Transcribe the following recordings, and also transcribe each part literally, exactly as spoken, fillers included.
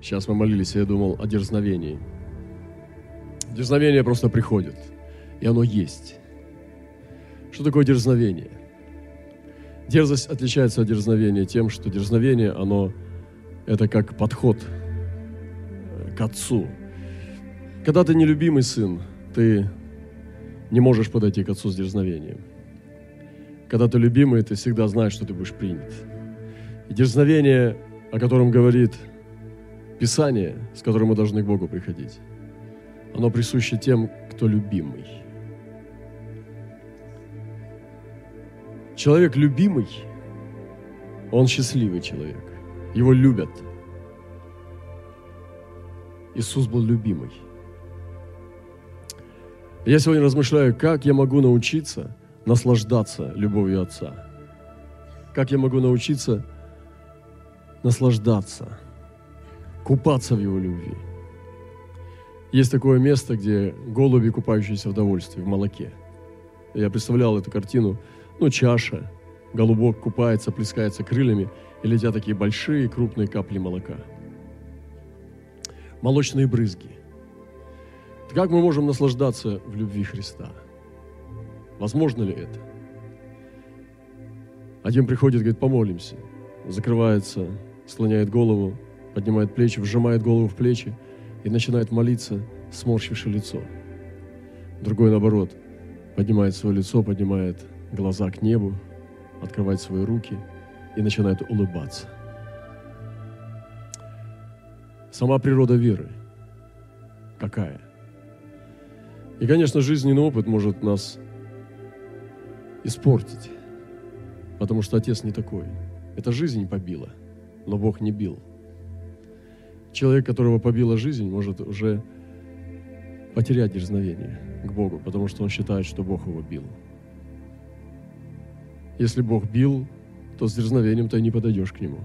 Сейчас мы молились, и я думал о дерзновении. Дерзновение просто приходит, и оно есть. Что такое дерзновение? Дерзость отличается от дерзновения тем, что дерзновение, оно, это как подход к отцу. Когда ты нелюбимый сын, ты не можешь подойти к отцу с дерзновением. Когда ты любимый, ты всегда знаешь, что ты будешь принят. И дерзновение, о котором говорит Писание, с которым мы должны к Богу приходить, оно присуще тем, кто любимый. Человек любимый, он счастливый человек. Его любят. Иисус был любимый. Я сегодня размышляю, как я могу научиться наслаждаться любовью Отца. Как я могу научиться наслаждаться, купаться в Его любви. Есть такое место, где голуби, купающиеся в довольстве, в молоке. Я представлял эту картину. Ну, чаша, голубок купается, плескается крыльями, и летят такие большие, крупные капли молока. Молочные брызги. Как мы можем наслаждаться в любви Христа? Возможно ли это? Один приходит, говорит, помолимся. Закрывается, склоняет голову, поднимает плечи, вжимает голову в плечи и начинает молиться, сморщивши лицо. Другой, наоборот, поднимает свое лицо, поднимает глаза к небу, открывает свои руки и начинает улыбаться. Сама природа веры какая? И, конечно, жизненный опыт может нас испортить, потому что Отец не такой. Это жизнь побила, но Бог не бил. Человек, которого побила жизнь, может уже потерять дерзновение к Богу, потому что он считает, что Бог его бил. Если Бог бил, то с дерзновением ты не подойдешь к Нему.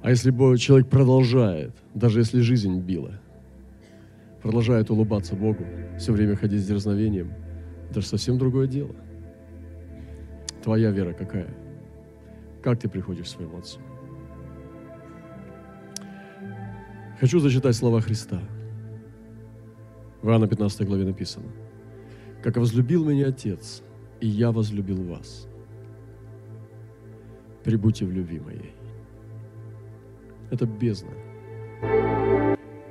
А если человек продолжает, даже если жизнь била, продолжает улыбаться Богу, все время ходить с дерзновением, это же совсем другое дело. Твоя вера какая? Как ты приходишь к своему Отцу? Хочу зачитать слова Христа. В Иоанна пятнадцатой главе написано: «Как возлюбил меня Отец, и я возлюбил вас. Прибудьте в любви моей». Это бездна.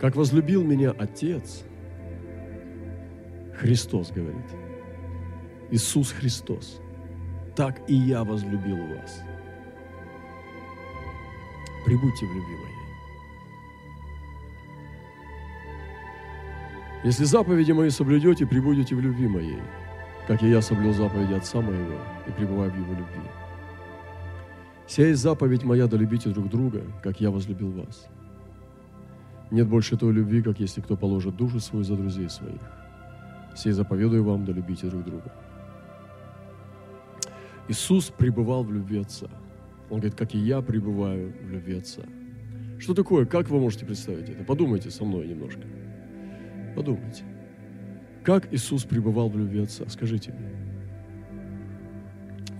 Как возлюбил меня Отец, Христос говорит, Иисус Христос, так и я возлюбил вас. Прибудьте в любви моей. Если заповеди мои соблюдете, прибудете в любви моей, как и я соблюл заповеди Отца моего и пребываю в Его любви. Сия есть заповедь моя, да любите друг друга, как я возлюбил вас. Нет больше той любви, как если кто положит душу свою за друзей своих. Сей заповедую вам, да любите друг друга. Иисус пребывал в любви Отца. Он говорит, как и я пребываю в любви Отца. Что такое? Как вы можете представить это? Подумайте со мной немножко. Подумайте. Как Иисус пребывал в любви Отца? Скажите мне.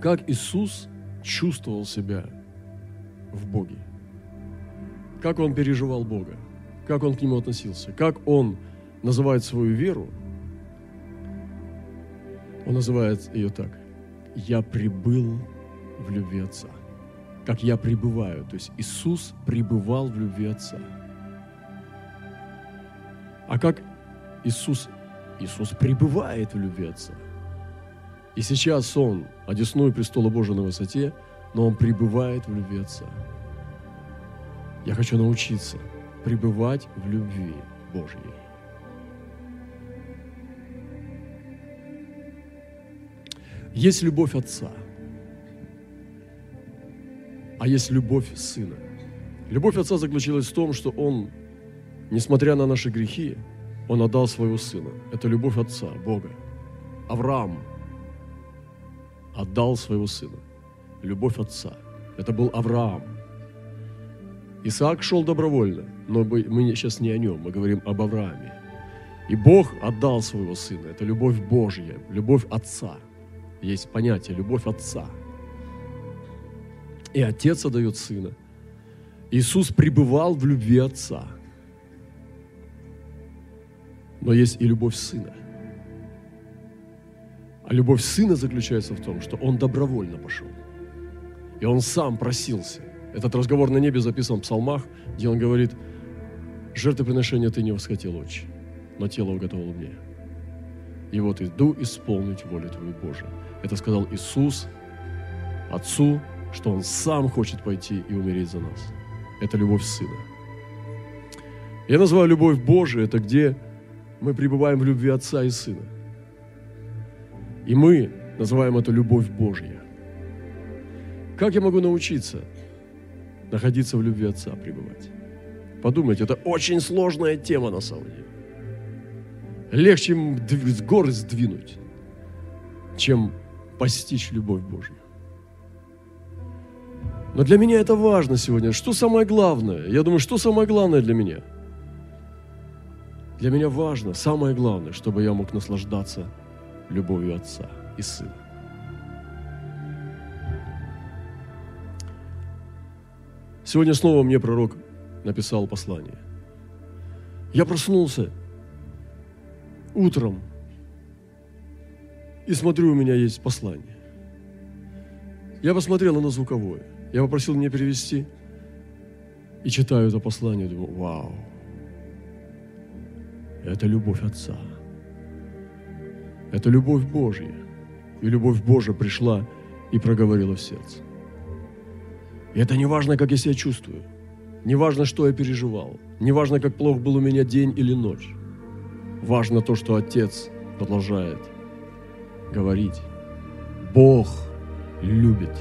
Как Иисус чувствовал себя в Боге? Как Он переживал Бога? Как Он к Нему относился? Как Он называет свою веру? Он называет ее так. «Я пребыл в любви Отца». Как «я пребываю». То есть Иисус пребывал в любви Отца. А как Иисус, Иисус пребывает в любви Отца. И сейчас Он одесную престола Божия на высоте, но Он пребывает в любви Отца. Я хочу научиться пребывать в любви Божьей. Есть любовь Отца, а есть любовь Сына. Любовь Отца заключилась в том, что Он, несмотря на наши грехи, Он отдал Своего Сына. Это любовь Отца, Бога. Авраам отдал Своего Сына. Любовь Отца. Это был Авраам. Исаак шел добровольно, но мы сейчас не о нем, мы говорим об Аврааме. И Бог отдал Своего Сына. Это любовь Божья, любовь Отца. Есть понятие «любовь Отца». И Отец отдает Сына. Иисус пребывал в любви Отца. Но есть и любовь Сына. А любовь Сына заключается в том, что Он добровольно пошел. И Он сам просился. Этот разговор на небе записан в Псалмах, где Он говорит: «Жертвоприношение ты не восхотел, Отче, но тело уготовил мне. И вот иду исполнить волю Твою, Божию». Это сказал Иисус Отцу, что Он сам хочет пойти и умереть за нас. Это любовь Сына. Я называю любовь Божию, это где мы пребываем в любви Отца и Сына. И мы называем это любовь Божья. Как я могу научиться находиться в любви Отца, пребывать? Подумайте, это очень сложная тема на самом деле. Легче с горы сдвинуть, чем постичь любовь Божью. Но для меня это важно сегодня. Что самое главное? Я думаю, что самое главное для меня? Для меня важно, самое главное, чтобы я мог наслаждаться любовью Отца и Сына. Сегодня снова мне пророк написал послание. Я проснулся утром и смотрю, у меня есть послание. Я посмотрел, оно звуковое. Я попросил меня перевести и читаю это послание, думаю: вау, это любовь Отца, это любовь Божья. И любовь Божья пришла и проговорила в сердце. И это не важно, как я себя чувствую, не важно, что я переживал, не важно, как плох был у меня день или ночь. Важно то, что Отец продолжает говорить: Бог любит.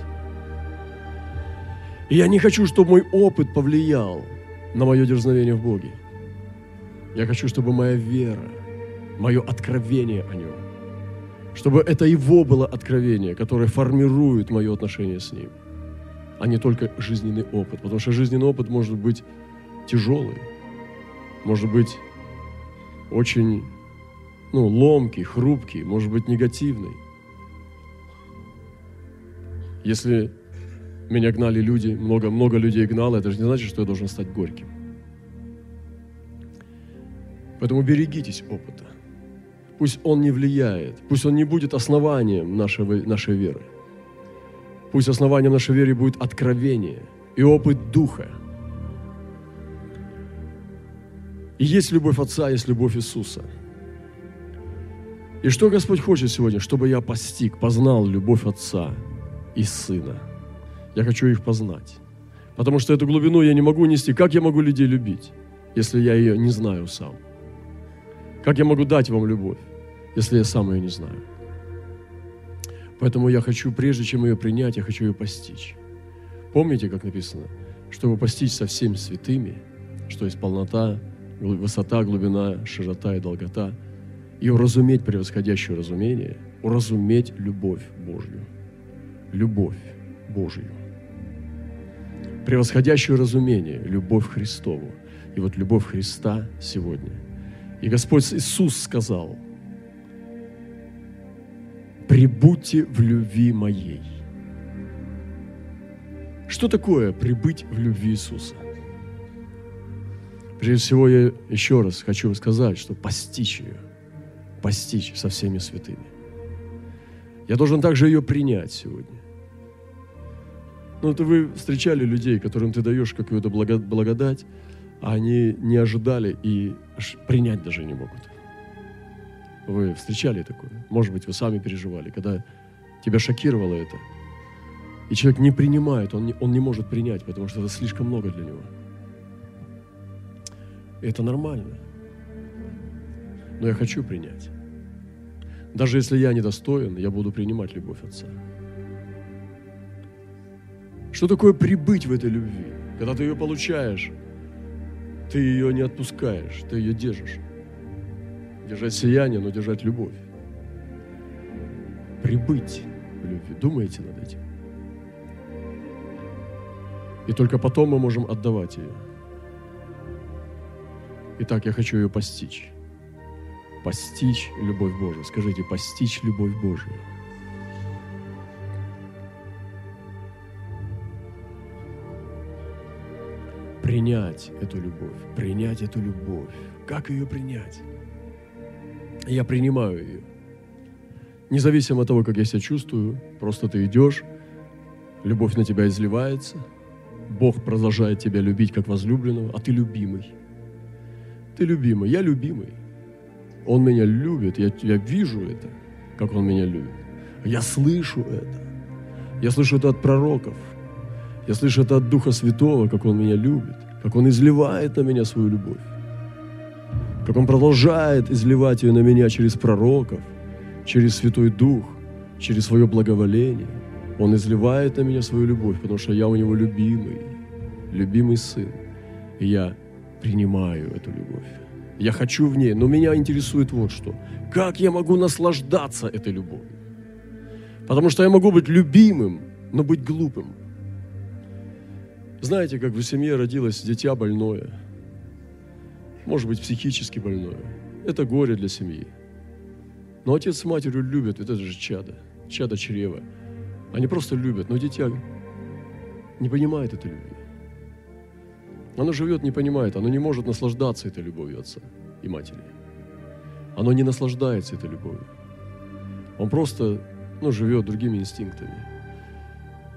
И я не хочу, чтобы мой опыт повлиял на мое дерзновение в Боге. Я хочу, чтобы моя вера, мое откровение о Нем, чтобы это Его было откровение, которое формирует мое отношение с Ним, а не только жизненный опыт. Потому что жизненный опыт может быть тяжелый, может быть очень ну, ломкий, хрупкий, может быть негативный. Если меня гнали люди, много-много людей гнало, это же не значит, что я должен стать горьким. Поэтому берегитесь опыта. Пусть он не влияет, пусть он не будет основанием нашего, нашей веры. Пусть основанием нашей веры будет откровение и опыт Духа. И есть любовь Отца, есть любовь Иисуса. И что Господь хочет сегодня? Чтобы я постиг, познал любовь Отца и Сына. Я хочу их познать. Потому что эту глубину я не могу нести. Как я могу людей любить, если я ее не знаю сам? Как я могу дать вам любовь, если я сам ее не знаю? Поэтому я хочу, прежде чем ее принять, я хочу ее постичь. Помните, как написано? Чтобы постичь со всеми святыми, что есть полнота, высота, глубина, широта и долгота, и уразуметь превосходящее разумение, уразуметь любовь Божью. Любовь Божью. Превосходящее разумение, любовь Христову. И вот любовь Христа сегодня. И Господь Иисус сказал: «Прибудьте в любви моей». Что такое прибыть в любви Иисуса? Прежде всего, я еще раз хочу сказать, что постичь ее, постичь со всеми святыми. Я должен также ее принять сегодня. Ну, это вы встречали людей, которым ты даешь какую-то благодать, а они не ожидали и принять даже не могут. Вы встречали такое? Может быть, вы сами переживали, когда тебя шокировало это. И человек не принимает, он не, он не может принять, потому что это слишком много для него. Это нормально. Но я хочу принять. Даже если я недостоин, я буду принимать любовь Отца. Что такое прибыть в этой любви? Когда ты ее получаешь, ты ее не отпускаешь, ты ее держишь. Держать сияние, но держать любовь. Прибыть в любви. Думайте над этим. И только потом мы можем отдавать ее. Итак, я хочу ее постичь. Постичь любовь Божию. Скажите, постичь любовь Божию. принять эту любовь, принять эту любовь. Как ее принять? Я принимаю ее. Независимо от того, как я себя чувствую, просто ты идешь, любовь на тебя изливается, Бог продолжает тебя любить как возлюбленного, а ты любимый. Ты любимый, я любимый. Он меня любит, я, я вижу это, как Он меня любит. Я слышу это. Я слышу это от пророков. Я слышу это от Духа Святого, как Он меня любит, как Он изливает на меня свою любовь, как Он продолжает изливать ее на меня через пророков, через Святой Дух, через свое благоволение. Он изливает на меня свою любовь, потому что я у Него любимый, любимый сын. И я принимаю эту любовь. Я хочу в ней, но меня интересует вот что. Как я могу наслаждаться этой любовью? Потому что я могу быть любимым, но быть глупым. Знаете, как в семье родилось дитя больное, может быть, психически больное. Это горе для семьи. Но отец с матерью любят, это же чадо, чадо чрева. Они просто любят, но дитя не понимает этой любви. Оно живет, не понимает, оно не может наслаждаться этой любовью отца и матери. Оно не наслаждается этой любовью. Он просто, ну, живет другими инстинктами.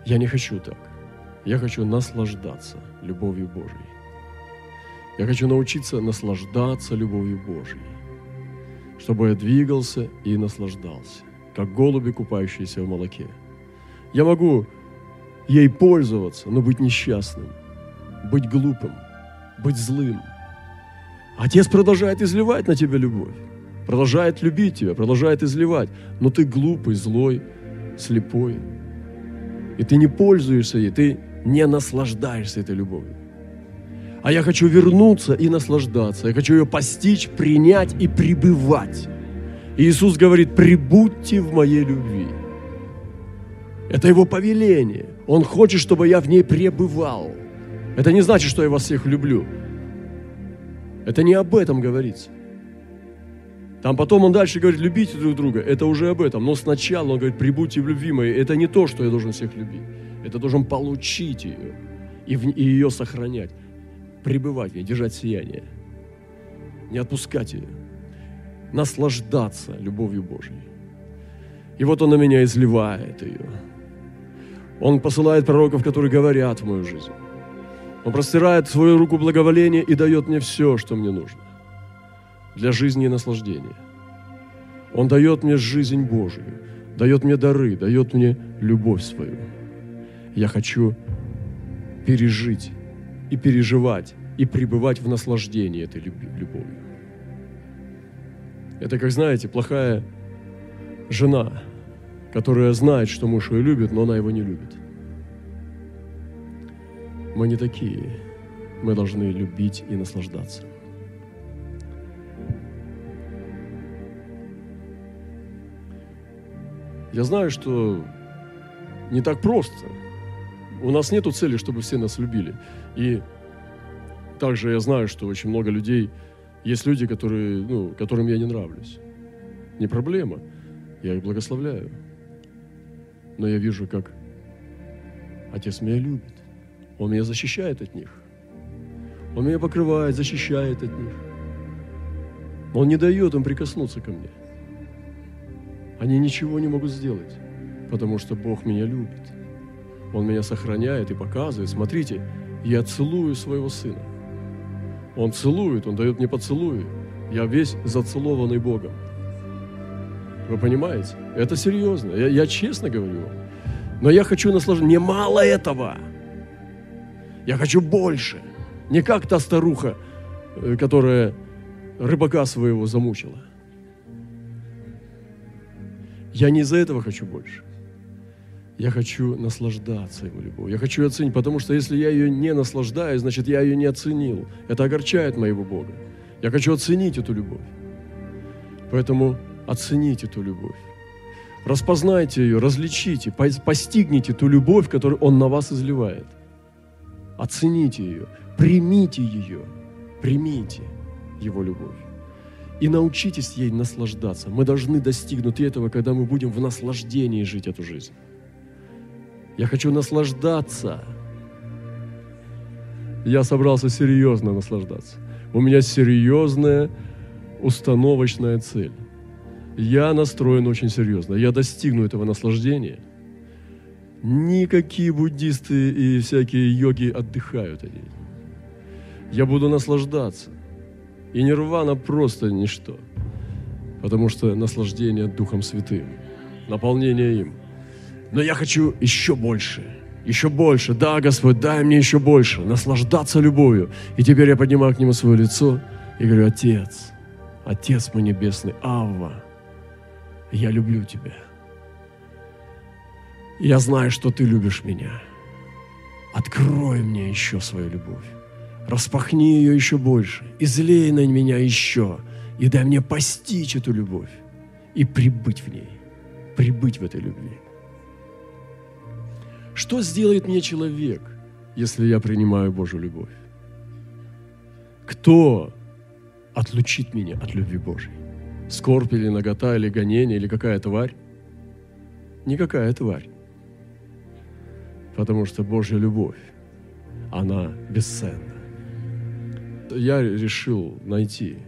Я не хочу так. Я хочу наслаждаться любовью Божией. Я хочу научиться наслаждаться любовью Божией, чтобы я двигался и наслаждался, как голуби, купающиеся в молоке. Я могу ей пользоваться, но быть несчастным, быть глупым, быть злым. Отец продолжает изливать на тебя любовь, продолжает любить тебя, продолжает изливать, но ты глупый, злой, слепой. И ты не пользуешься ей, ты не наслаждаешься этой любовью. А я хочу вернуться и наслаждаться. Я хочу ее постичь, принять и пребывать. И Иисус говорит: «Пребудьте в моей любви». Это Его повеление. Он хочет, чтобы я в ней пребывал. Это не значит, что я вас всех люблю. Это не об этом говорится. Там потом Он дальше говорит: любите друг друга. Это уже об этом. Но сначала Он говорит: пребудьте в любви моей. Это не то, что я должен всех любить. Это должен получить ее и, в, и ее сохранять. Пребывать в ней, держать сияние. Не отпускать ее. Наслаждаться любовью Божьей. И вот Он на меня изливает ее. Он посылает пророков, которые говорят в мою жизнь. Он простирает свою руку благоволения и дает мне все, что мне нужно для жизни и наслаждения. Он дает мне жизнь Божию, дает мне дары, дает мне любовь свою. Я хочу пережить и переживать, и пребывать в наслаждении этой любовью. Это, как знаете, плохая жена, которая знает, что муж ее любит, но она его не любит. Мы не такие. Мы должны любить и наслаждаться. Я знаю, что не так просто. У нас нету цели, чтобы все нас любили. И также я знаю, что очень много людей, есть люди, которые, ну, которым я не нравлюсь. Не проблема. Я их благословляю. Но я вижу, как Отец меня любит. Он меня защищает от них. Он меня покрывает, защищает от них. Он не дает им прикоснуться ко мне. Они ничего не могут сделать, потому что Бог меня любит. Он меня сохраняет и показывает. Смотрите, я целую своего сына. Он целует, он дает мне поцелуи. Я весь зацелованный Богом. Вы понимаете? Это серьезно. Я, я честно говорю вам. Но я хочу наслаждаться. Не мало этого. Я хочу больше. Не как та старуха, которая рыбака своего замучила. Я не из-за этого хочу больше. Я хочу наслаждаться Его любовью. Я хочу ее оценить, потому что если я ее не наслаждаюсь, значит, я ее не оценил. Это огорчает моего Бога. Я хочу оценить эту любовь. Поэтому оцените эту любовь. Распознайте ее, различите, постигните ту любовь, которую Он на вас изливает. Оцените ее, примите ее, примите Его любовь. И научитесь ей наслаждаться. Мы должны достигнуть этого, когда мы будем в наслаждении жить эту жизнь. Я хочу наслаждаться. я собрался серьезно наслаждаться. У меня серьезная установочная цель. Я настроен очень серьезно. Я достигну этого наслаждения. Никакие буддисты и всякие йоги отдыхают от них. Я буду наслаждаться. И нирвана просто ничто. Потому что наслаждение Духом Святым, наполнение им. Но я хочу еще больше, еще больше. Да, Господь, дай мне еще больше. Наслаждаться любовью. И теперь я поднимаю к Нему свое лицо и говорю: Отец, Отец мой Небесный, Авва, я люблю Тебя. Я знаю, что Ты любишь меня. Открой мне еще свою любовь. Распахни ее еще больше. Излей на меня еще. И дай мне постичь эту любовь и прибыть в ней, прибыть в этой любви. Что сделает мне человек, если я принимаю Божью любовь? Кто отлучит меня от любви Божьей? Скорбь или нагота, или гонение, или какая тварь? Никакая тварь. Потому что Божья любовь, она бесценна. Я решил найти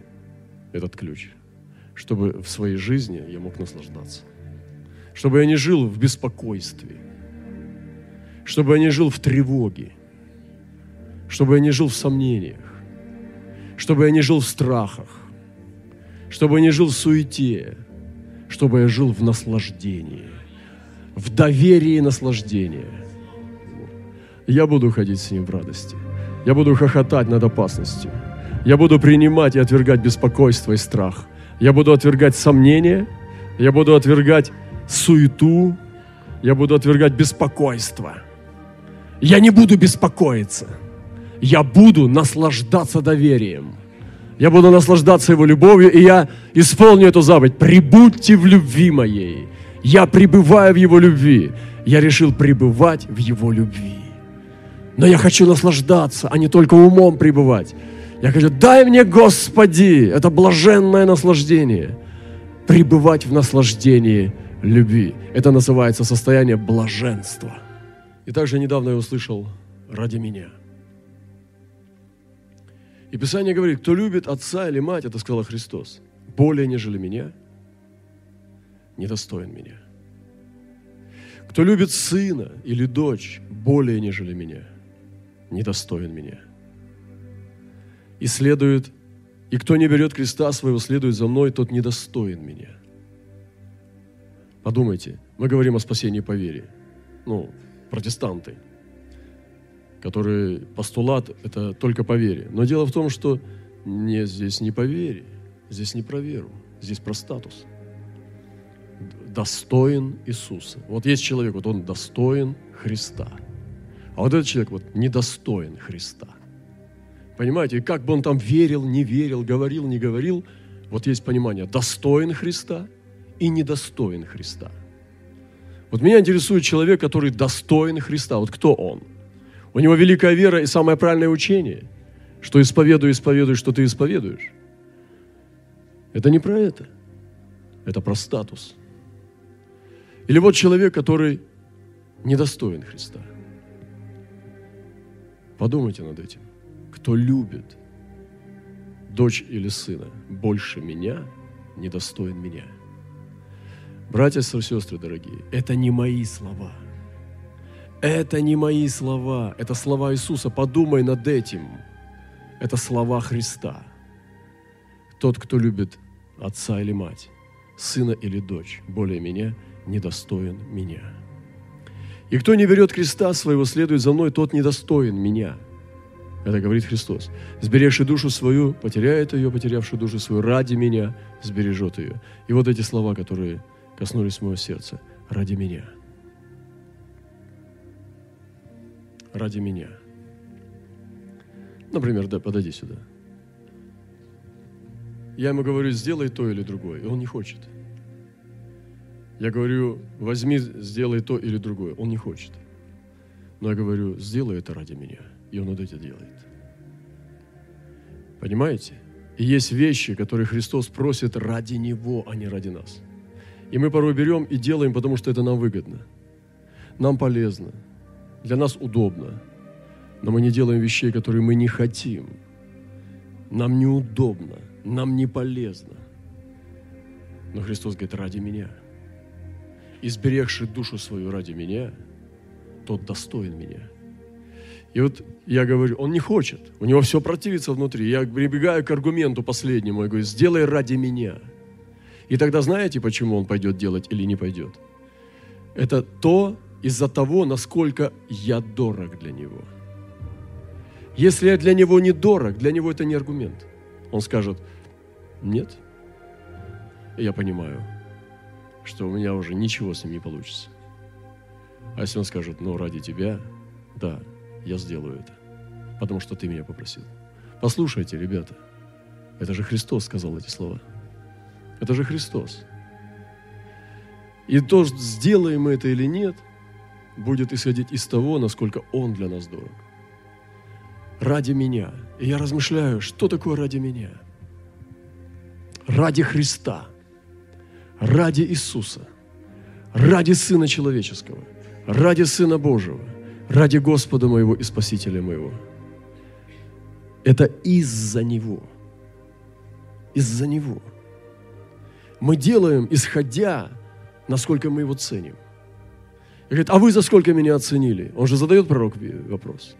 этот ключ, чтобы в своей жизни я мог наслаждаться. Чтобы я не жил в беспокойстве. Чтобы я не жил в тревоге. Чтобы я не жил в сомнениях. Чтобы я не жил в страхах. Чтобы я не жил в суете. Чтобы я жил в наслаждении. В доверии и наслаждении. Я буду ходить с ним в радости. Я буду хохотать над опасностью. Я буду принимать и отвергать беспокойство и страх. Я буду отвергать сомнения. Я буду отвергать суету. Я буду отвергать беспокойство. Я не буду беспокоиться. Я буду наслаждаться доверием. Я буду наслаждаться Его любовью, и я исполню эту заповедь. Прибудьте в любви моей. Я пребываю в Его любви. Я решил пребывать в Его любви. Но я хочу наслаждаться, а не только умом пребывать. Я хочу: дай мне, Господи, это блаженное наслаждение. Пребывать в наслаждении любви. Это называется состояние блаженства. И также недавно я услышал: ради меня. И Писание говорит: кто любит отца или мать, это сказал Христос, более нежели меня, недостоин меня. Кто любит сына или дочь, более нежели меня, недостоин меня. И следует, и кто не берет креста своего, следует за мной, тот недостоин меня. Подумайте, мы говорим о спасении по вере. Ну, протестанты, которые постулат – это только по вере. Но дело в том, что нет, здесь не по вере, здесь не про веру, здесь про статус. Достоин Иисуса. Вот есть человек, вот он достоин Христа. А вот этот человек вот недостоин Христа. Понимаете, и как бы он там верил, не верил, говорил, не говорил, вот есть понимание: достоин Христа и недостоин Христа. Вот меня интересует человек, который достоин Христа. Вот кто он? У него великая вера и самое правильное учение, что исповедуй, исповедуй, что ты исповедуешь. Это не про это. Это про статус. Или вот человек, который недостоин Христа. Подумайте над этим. Кто любит дочь или сына больше меня, недостоин меня. Братья и сестры дорогие, это не мои слова. Это не мои слова. Это слова Иисуса. Подумай над этим. Это слова Христа. Тот, кто любит отца или мать, сына или дочь более меня, недостоин меня. И кто не берет креста своего, следует за мной, тот недостоин меня. Это говорит Христос. Сберегший душу свою, потеряет ее, потерявший душу свою ради меня, сбережет ее. И вот эти слова, которые коснулись моего сердца. Ради меня. Ради меня. Например, да, подойди сюда. Я ему говорю: сделай то или другое. И он не хочет. Я говорю: возьми, сделай то или другое. Он не хочет. Но я говорю: сделай это ради меня. И он вот это делает. Понимаете? И есть вещи, которые Христос просит ради Него, а не ради нас. И мы порой берем и делаем, потому что это нам выгодно. Нам полезно. Для нас удобно. Но мы не делаем вещей, которые мы не хотим. Нам неудобно, нам не полезно. Но Христос говорит: ради меня. Изберегший душу свою ради меня, тот достоин меня. И вот я говорю, он не хочет, у него все противится внутри. Я прибегаю к аргументу последнему, я говорю: сделай ради меня. И тогда знаете, почему он пойдет делать или не пойдет? Это то, из-за того, насколько я дорог для него. Если я для него не дорог, для него это не аргумент. Он скажет: нет. И я понимаю, что у меня уже ничего с ним не получится. А если он скажет: ну, ради тебя, да, я сделаю это, потому что ты меня попросил. Послушайте, ребята, это же Христос сказал эти слова. Это же Христос. И то, сделаем мы это или нет, будет исходить из того, насколько Он для нас дорог. Ради меня. И я размышляю, что такое ради меня? Ради Христа, ради Иисуса, ради Сына Человеческого, ради Сына Божьего, ради Господа моего и Спасителя моего. Это из-за Него. Из-за Него. Мы делаем, исходя, насколько мы Его ценим. И говорит: а вы за сколько меня оценили? Он же задает пророк вопрос.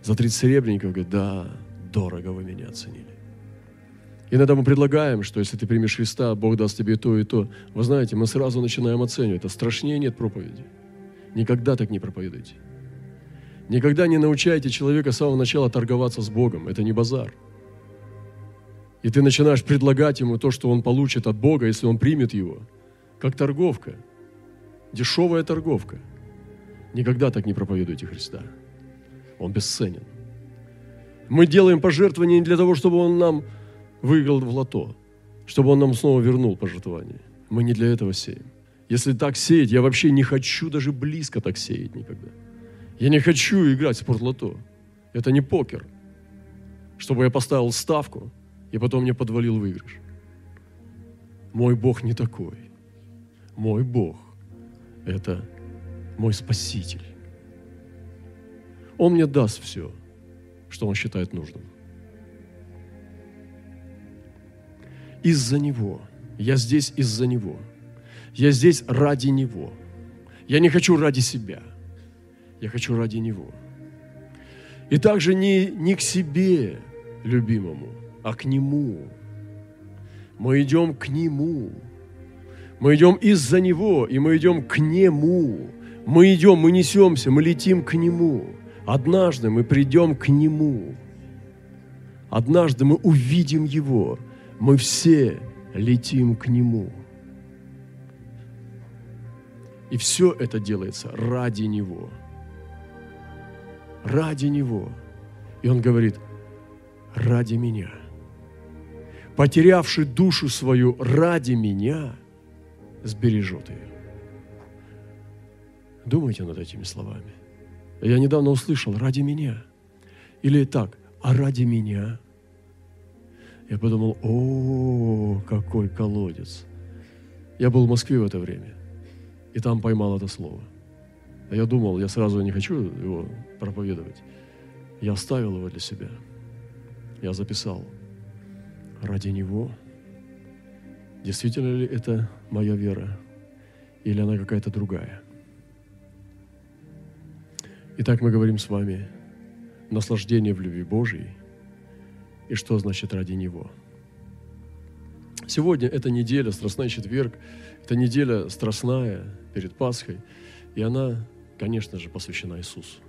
За тридцать серебряников, говорит: да, дорого вы меня оценили. Иногда мы предлагаем, что если ты примешь Христа, Бог даст тебе и то, и то. Вы знаете, мы сразу начинаем оценивать. Это страшнее нет проповеди. Никогда так не проповедуйте. Никогда не научайте человека с самого начала торговаться с Богом. Это не базар. И ты начинаешь предлагать ему то, что он получит от Бога, если он примет его. Как торговка. Дешевая торговка. Никогда так не проповедуйте Христа. Он бесценен. Мы делаем пожертвования не для того, чтобы Он нам выиграл в лото, чтобы Он нам снова вернул пожертвование. Мы не для этого сеем. Если так сеять, я вообще не хочу даже близко так сеять никогда. Я не хочу играть в спортлото. Это не покер. Чтобы я поставил ставку, и потом мне подвалил выигрыш. Мой Бог не такой. Мой Бог – это мой Спаситель. Он мне даст все, что Он считает нужным. Из-за Него. Я здесь из-за Него. Я здесь ради Него. Я не хочу ради себя. Я хочу ради Него. И также не, не к себе, любимому, а к Нему. Мы идем к Нему. Мы идем из-за Него, и мы идем к Нему. Мы идем, мы несемся, мы летим к Нему. Однажды мы придем к Нему. Однажды мы увидим Его. Мы все летим к Нему. И все это делается ради Него. Ради Него. И Он говорит: ради меня. Потерявший душу свою ради меня, сбережет ее. Думайте над этими словами. Я недавно услышал: ради меня. Или так: а ради меня? Я подумал: о, какой колодец. Я был в Москве в это время, и там поймал это слово. Я думал, я сразу не хочу его проповедовать. Я оставил его для себя. Я записал: ради Него. Действительно ли это моя вера? Или она какая-то другая? Итак, мы говорим с вами: наслаждение в любви Божьей и что значит ради Него. Сегодня эта неделя, Страстной четверг, это неделя страстная перед Пасхой, и она, конечно же, посвящена Иисусу.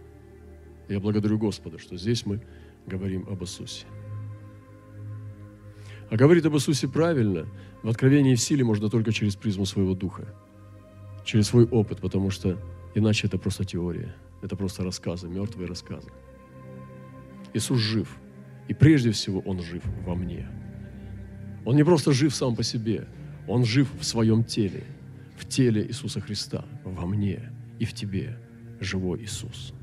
Я благодарю Господа, что здесь мы говорим об Иисусе. А говорит об Иисусе правильно, в откровении и в силе можно только через призму своего духа, через свой опыт, потому что иначе это просто теория, это просто рассказы, мертвые рассказы. Иисус жив, и прежде всего Он жив во мне. Он не просто жив сам по себе, Он жив в своем теле, в теле Иисуса Христа, во мне и в тебе, живой Иисус.